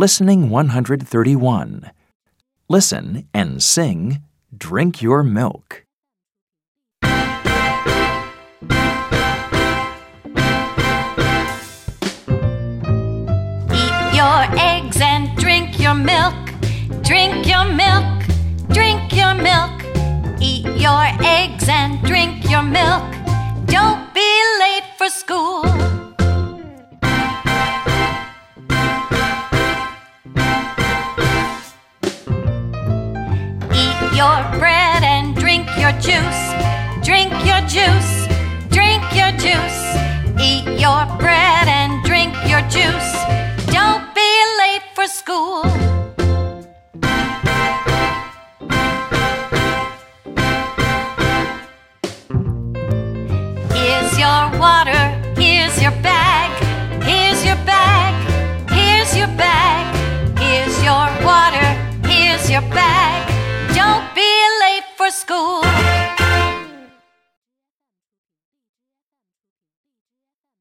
Listening 131. Listen and sing, Drink Your Milk. Eat your eggs and drink your milk. Drink your milk, drink your milk. Eat your eggs and drink your milk. Don't be late for school.Your bread and drink your juice. Drink your juice. Drink your juice. Eat your bread and drink your juice. Don't be late for school. Here's your water. Here's your bag. Here's your bag. Here's your bag. Here's your water. Here's your bag.